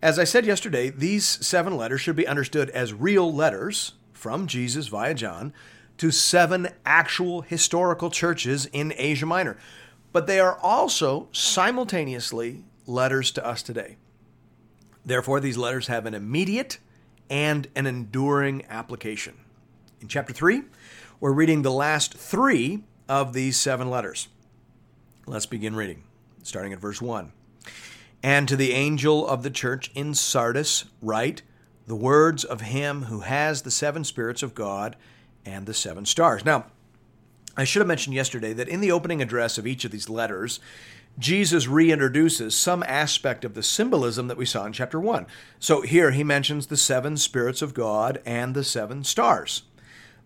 As I said yesterday, these 7 letters should be understood as real letters from Jesus via John to 7 actual historical churches in Asia Minor. But they are also simultaneously letters to us today. Therefore, these letters have an immediate and an enduring application. In chapter 3, we're reading the last 3 of these 7 letters. Let's begin reading, starting at verse 1. And to the angel of the church in Sardis write the words of him who has the 7 spirits of God and the 7 stars. Now, I should have mentioned yesterday that in the opening address of each of these letters, Jesus reintroduces some aspect of the symbolism that we saw in chapter 1. So here he mentions the 7 spirits of God and the 7 stars.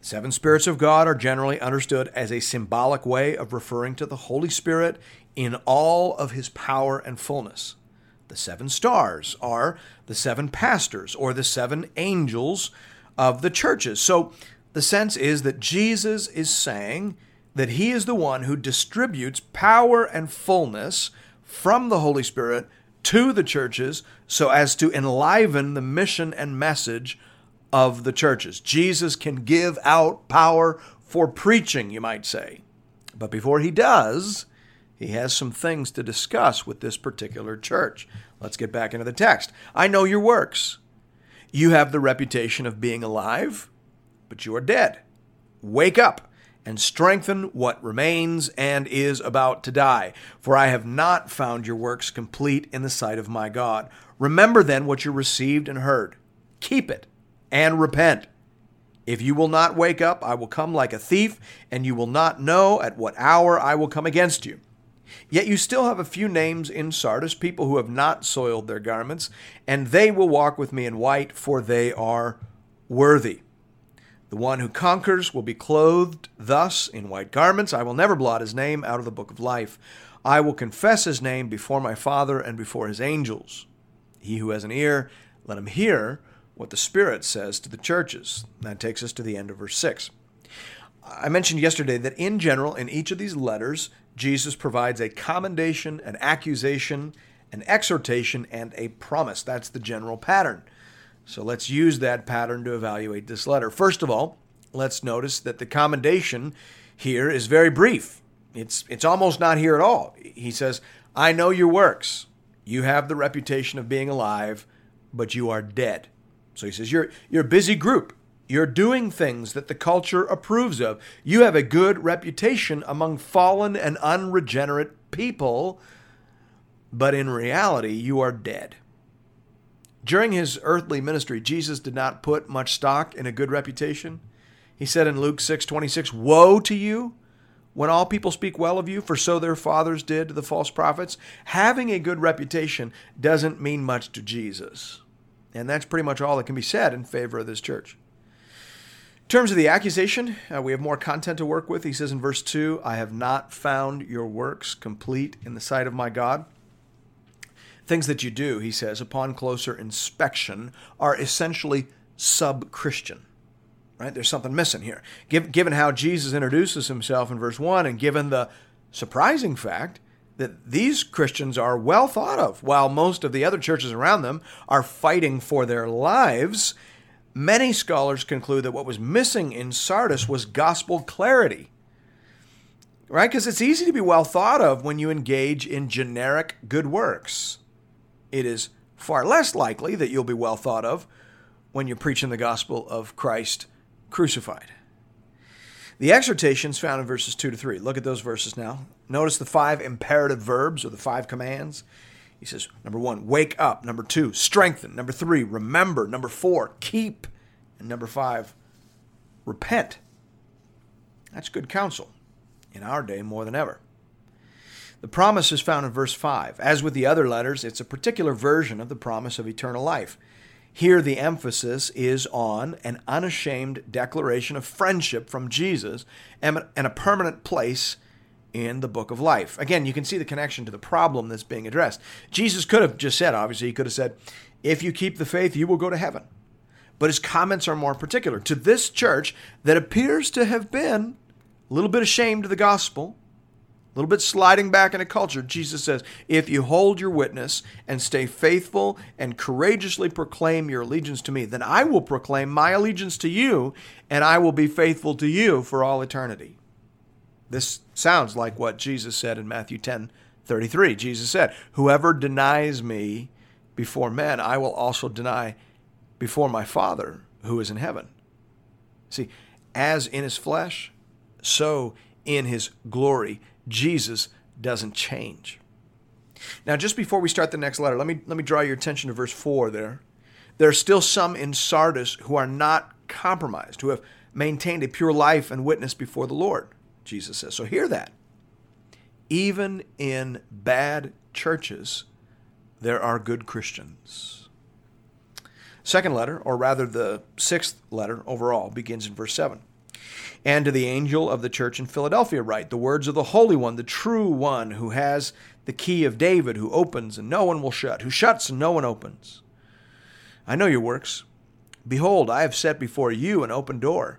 The 7 spirits of God are generally understood as a symbolic way of referring to the Holy Spirit in all of his power and fullness. The 7 stars are the 7 pastors or the 7 angels of the churches. So the sense is that Jesus is saying that he is the one who distributes power and fullness from the Holy Spirit to the churches so as to enliven the mission and message of the churches. Jesus can give out power for preaching, you might say. But before he does, he has some things to discuss with this particular church. Let's get back into the text. I know your works. You have the reputation of being alive, but you are dead. Wake up and strengthen what remains and is about to die, for I have not found your works complete in the sight of my God. Remember then what you received and heard. Keep it and repent. If you will not wake up, I will come like a thief, and you will not know at what hour I will come against you. Yet you still have a few names in Sardis, people who have not soiled their garments, and they will walk with me in white, for they are worthy. The one who conquers will be clothed thus in white garments. I will never blot his name out of the book of life. I will confess his name before my Father and before his angels. He who has an ear, let him hear what the Spirit says to the churches. That takes us to the end of verse 6. I mentioned yesterday that in general, in each of these letters, Jesus provides a commendation, an accusation, an exhortation, and a promise. That's the general pattern. So let's use that pattern to evaluate this letter. First of all, let's notice that the commendation here is very brief. It's almost not here at all. He says, I know your works. You have the reputation of being alive, but you are dead. So he says, you're a busy group. You're doing things that the culture approves of. You have a good reputation among fallen and unregenerate people, but in reality, you are dead. During his earthly ministry, Jesus did not put much stock in a good reputation. He said in Luke 6:26, woe to you when all people speak well of you, for so their fathers did to the false prophets. Having a good reputation doesn't mean much to Jesus. And that's pretty much all that can be said in favor of this church. In terms of the accusation, we have more content to work with. He says in verse 2, I have not found your works complete in the sight of my God. Things that you do, he says, upon closer inspection are essentially sub-Christian, right? There's something missing here. Given how Jesus introduces himself in verse 1 and given the surprising fact that these Christians are well thought of, while most of the other churches around them are fighting for their lives, many scholars conclude that what was missing in Sardis was gospel clarity, right? Because it's easy to be well thought of when you engage in generic good works. It is far less likely that you'll be well thought of when you're preaching the gospel of Christ crucified. The exhortations found in verses 2 to 3. Look at those verses now. Notice the 5 imperative verbs or the 5 commands. He says, number 1, wake up. Number 2, strengthen. Number 3, remember. Number 4, keep. And number 5, repent. That's good counsel in our day more than ever. The promise is found in verse 5. As with the other letters, it's a particular version of the promise of eternal life. Here the emphasis is on an unashamed declaration of friendship from Jesus and a permanent place in the book of life. Again, you can see the connection to the problem that's being addressed. Jesus could have just said, obviously, he could have said, if you keep the faith, you will go to heaven. But his comments are more particular. To this church that appears to have been a little bit ashamed of the gospel, a little bit sliding back into culture, Jesus says, if you hold your witness and stay faithful and courageously proclaim your allegiance to me, then I will proclaim my allegiance to you, and I will be faithful to you for all eternity. This sounds like what Jesus said in Matthew 10:33. Jesus said, whoever denies me before men, I will also deny before my Father who is in heaven. See, as in his flesh, so in his glory, Jesus doesn't change. Now, just before we start the next letter, let me draw your attention to verse 4 there. There are still some in Sardis who are not compromised, who have maintained a pure life and witness before the Lord, Jesus says. So hear that. Even in bad churches, there are good Christians. Second letter, or rather the sixth letter overall, begins in verse 7. And to the angel of the church in Philadelphia write, the words of the Holy One, the true One, who has the key of David, who opens and no one will shut, who shuts and no one opens. I know your works. Behold, I have set before you an open door,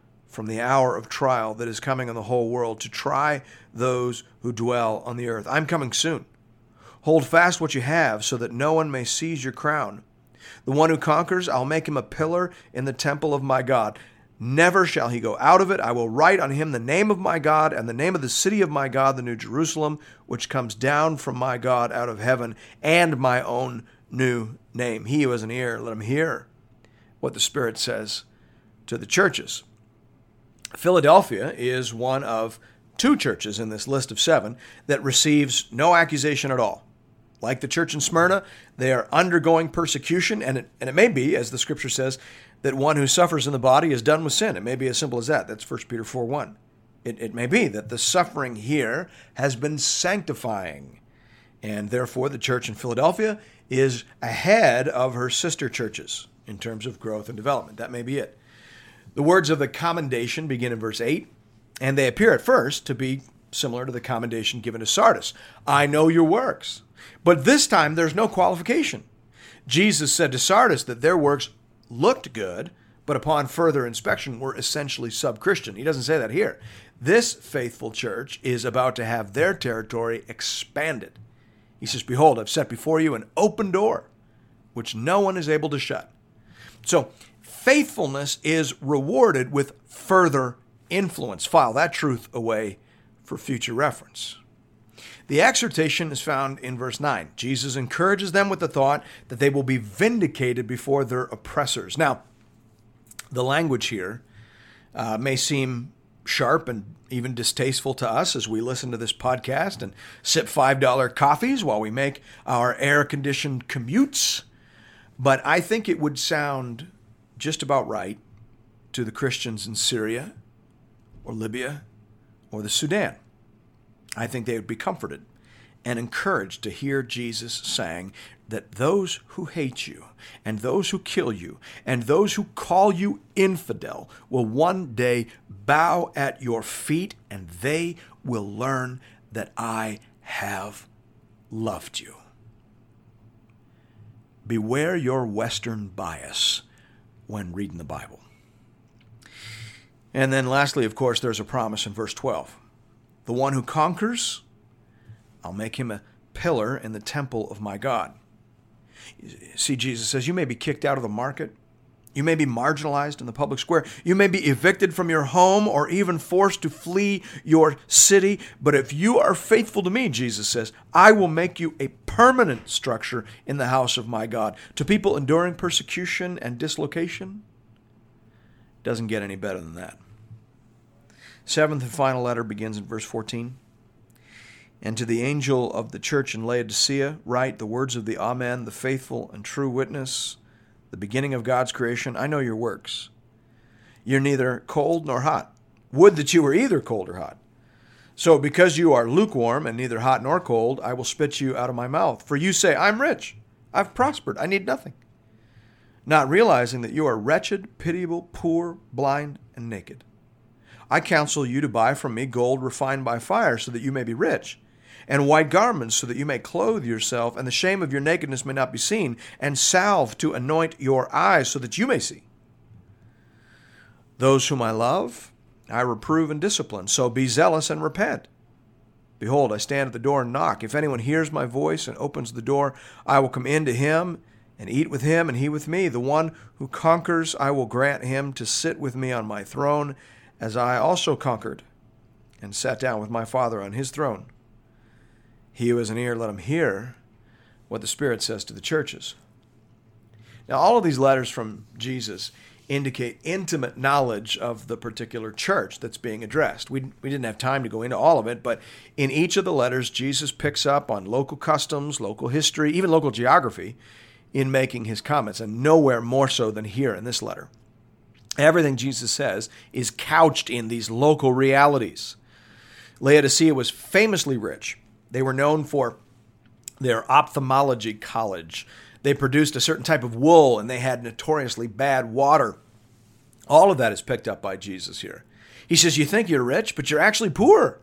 from the hour of trial that is coming on the whole world to try those who dwell on the earth. I'm coming soon. Hold fast what you have, so that no one may seize your crown. The one who conquers, I'll make him a pillar in the temple of my God. Never shall he go out of it. I will write on him the name of my God and the name of the city of my God, the New Jerusalem, which comes down from my God out of heaven, and my own new name. He who has an ear, let him hear what the Spirit says to the churches. Philadelphia is one of two churches in this list of 7 that receives no accusation at all. Like the church in Smyrna, they are undergoing persecution, and it may be, as the Scripture says, that one who suffers in the body is done with sin. It may be as simple as that. That's 1 Peter 4:1. It may be that the suffering here has been sanctifying, and therefore the church in Philadelphia is ahead of her sister churches in terms of growth and development. That may be it. The words of the commendation begin in verse 8, and they appear at first to be similar to the commendation given to Sardis. I know your works. But this time, there's no qualification. Jesus said to Sardis that their works looked good, but upon further inspection were essentially sub-Christian. He doesn't say that here. This faithful church is about to have their territory expanded. He says, behold, I've set before you an open door, which no one is able to shut. So faithfulness is rewarded with further influence. File that truth away for future reference. The exhortation is found in verse 9. Jesus encourages them with the thought that they will be vindicated before their oppressors. Now, the language here may seem sharp and even distasteful to us as we listen to this podcast and sip $5 coffees while we make our air-conditioned commutes, but I think it would sound just about right to the Christians in Syria or Libya or the Sudan. I think they would be comforted and encouraged to hear Jesus saying that those who hate you and those who kill you and those who call you infidel will one day bow at your feet, and they will learn that I have loved you. Beware your Western bias when reading the Bible. And then lastly, of course, there's a promise in verse 12. The one who conquers, I'll make him a pillar in the temple of my God. See, Jesus says, you may be kicked out of the market. You may be marginalized in the public square. You may be evicted from your home or even forced to flee your city. But if you are faithful to me, Jesus says, I will make you a permanent structure in the house of my God. To people enduring persecution and dislocation, Doesn't get any better than that. Seventh and final letter begins in verse 14. And to the angel of the church in Laodicea, write the words of the Amen, the faithful and true witness, the beginning of God's creation. I know your works. You're neither cold nor hot. Would that you were either cold or hot. So because you are lukewarm and neither hot nor cold, I will spit you out of my mouth. For you say, I'm rich, I've prospered, I need nothing. Not realizing that you are wretched, pitiable, poor, blind, and naked. I counsel you to buy from me gold refined by fire so that you may be rich, and white garments so that you may clothe yourself, and the shame of your nakedness may not be seen, and salve to anoint your eyes so that you may see. Those whom I love, I reprove and discipline, so be zealous and repent. Behold, I stand at the door and knock. If anyone hears my voice and opens the door, I will come in to him and eat with him and he with me. The one who conquers, I will grant him to sit with me on my throne, as I also conquered and sat down with my Father on his throne. He who has an ear, let him hear what the Spirit says to the churches. Now, all of these letters from Jesus indicate intimate knowledge of the particular church that's being addressed. We didn't have time to go into all of it, but in each of the letters, Jesus picks up on local customs, local history, even local geography in making his comments, and nowhere more so than here in this letter. Everything Jesus says is couched in these local realities. Laodicea was famously rich. They were known for their ophthalmology college. They produced a certain type of wool, and they had notoriously bad water. All of that is picked up by Jesus here. He says, you think you're rich, but you're actually poor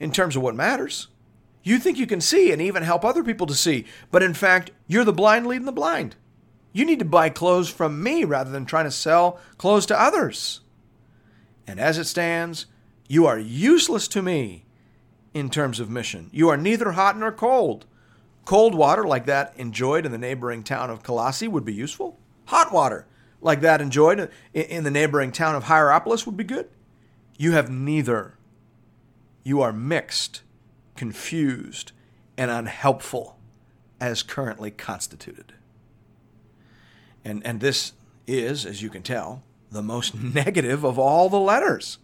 in terms of what matters. You think you can see and even help other people to see, but in fact, you're the blind leading the blind. You need to buy clothes from me rather than trying to sell clothes to others. And as it stands, you are useless to me in terms of mission. You are neither hot nor cold. Cold water like that enjoyed in the neighboring town of Colossae would be useful. Hot water like that enjoyed in the neighboring town of Hierapolis would be good. You have neither. You are mixed, confused, and unhelpful as currently constituted. And this is, as you can tell, the most negative of all the letters.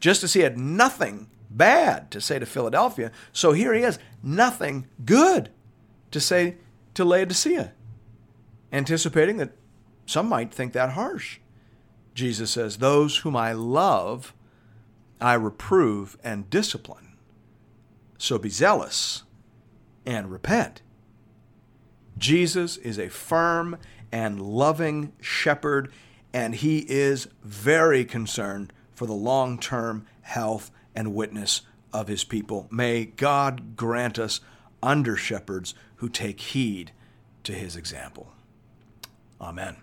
Just as he had nothing bad to say to Philadelphia, so here he has nothing good to say to Laodicea, anticipating that some might think that harsh. Jesus says, those whom I love, I reprove and discipline. So be zealous and repent. Jesus is a firm and loving shepherd, and he is very concerned for the long-term health and witness of his people. May God grant us under-shepherds who take heed to his example. Amen.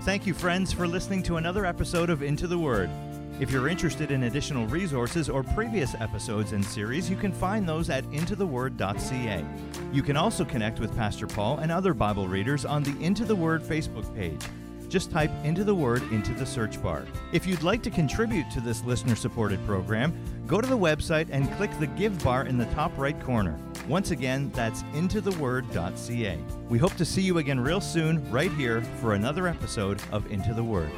Thank you, friends, for listening to another episode of Into the Word. If you're interested in additional resources or previous episodes and series, you can find those at intotheword.ca. You can also connect with Pastor Paul and other Bible readers on the Into the Word Facebook page. Just type Into the Word into the search bar. If you'd like to contribute to this listener-supported program, go to the website and click the Give bar in the top right corner. Once again, that's intotheword.ca. We hope to see you again real soon, right here, for another episode of Into the Word.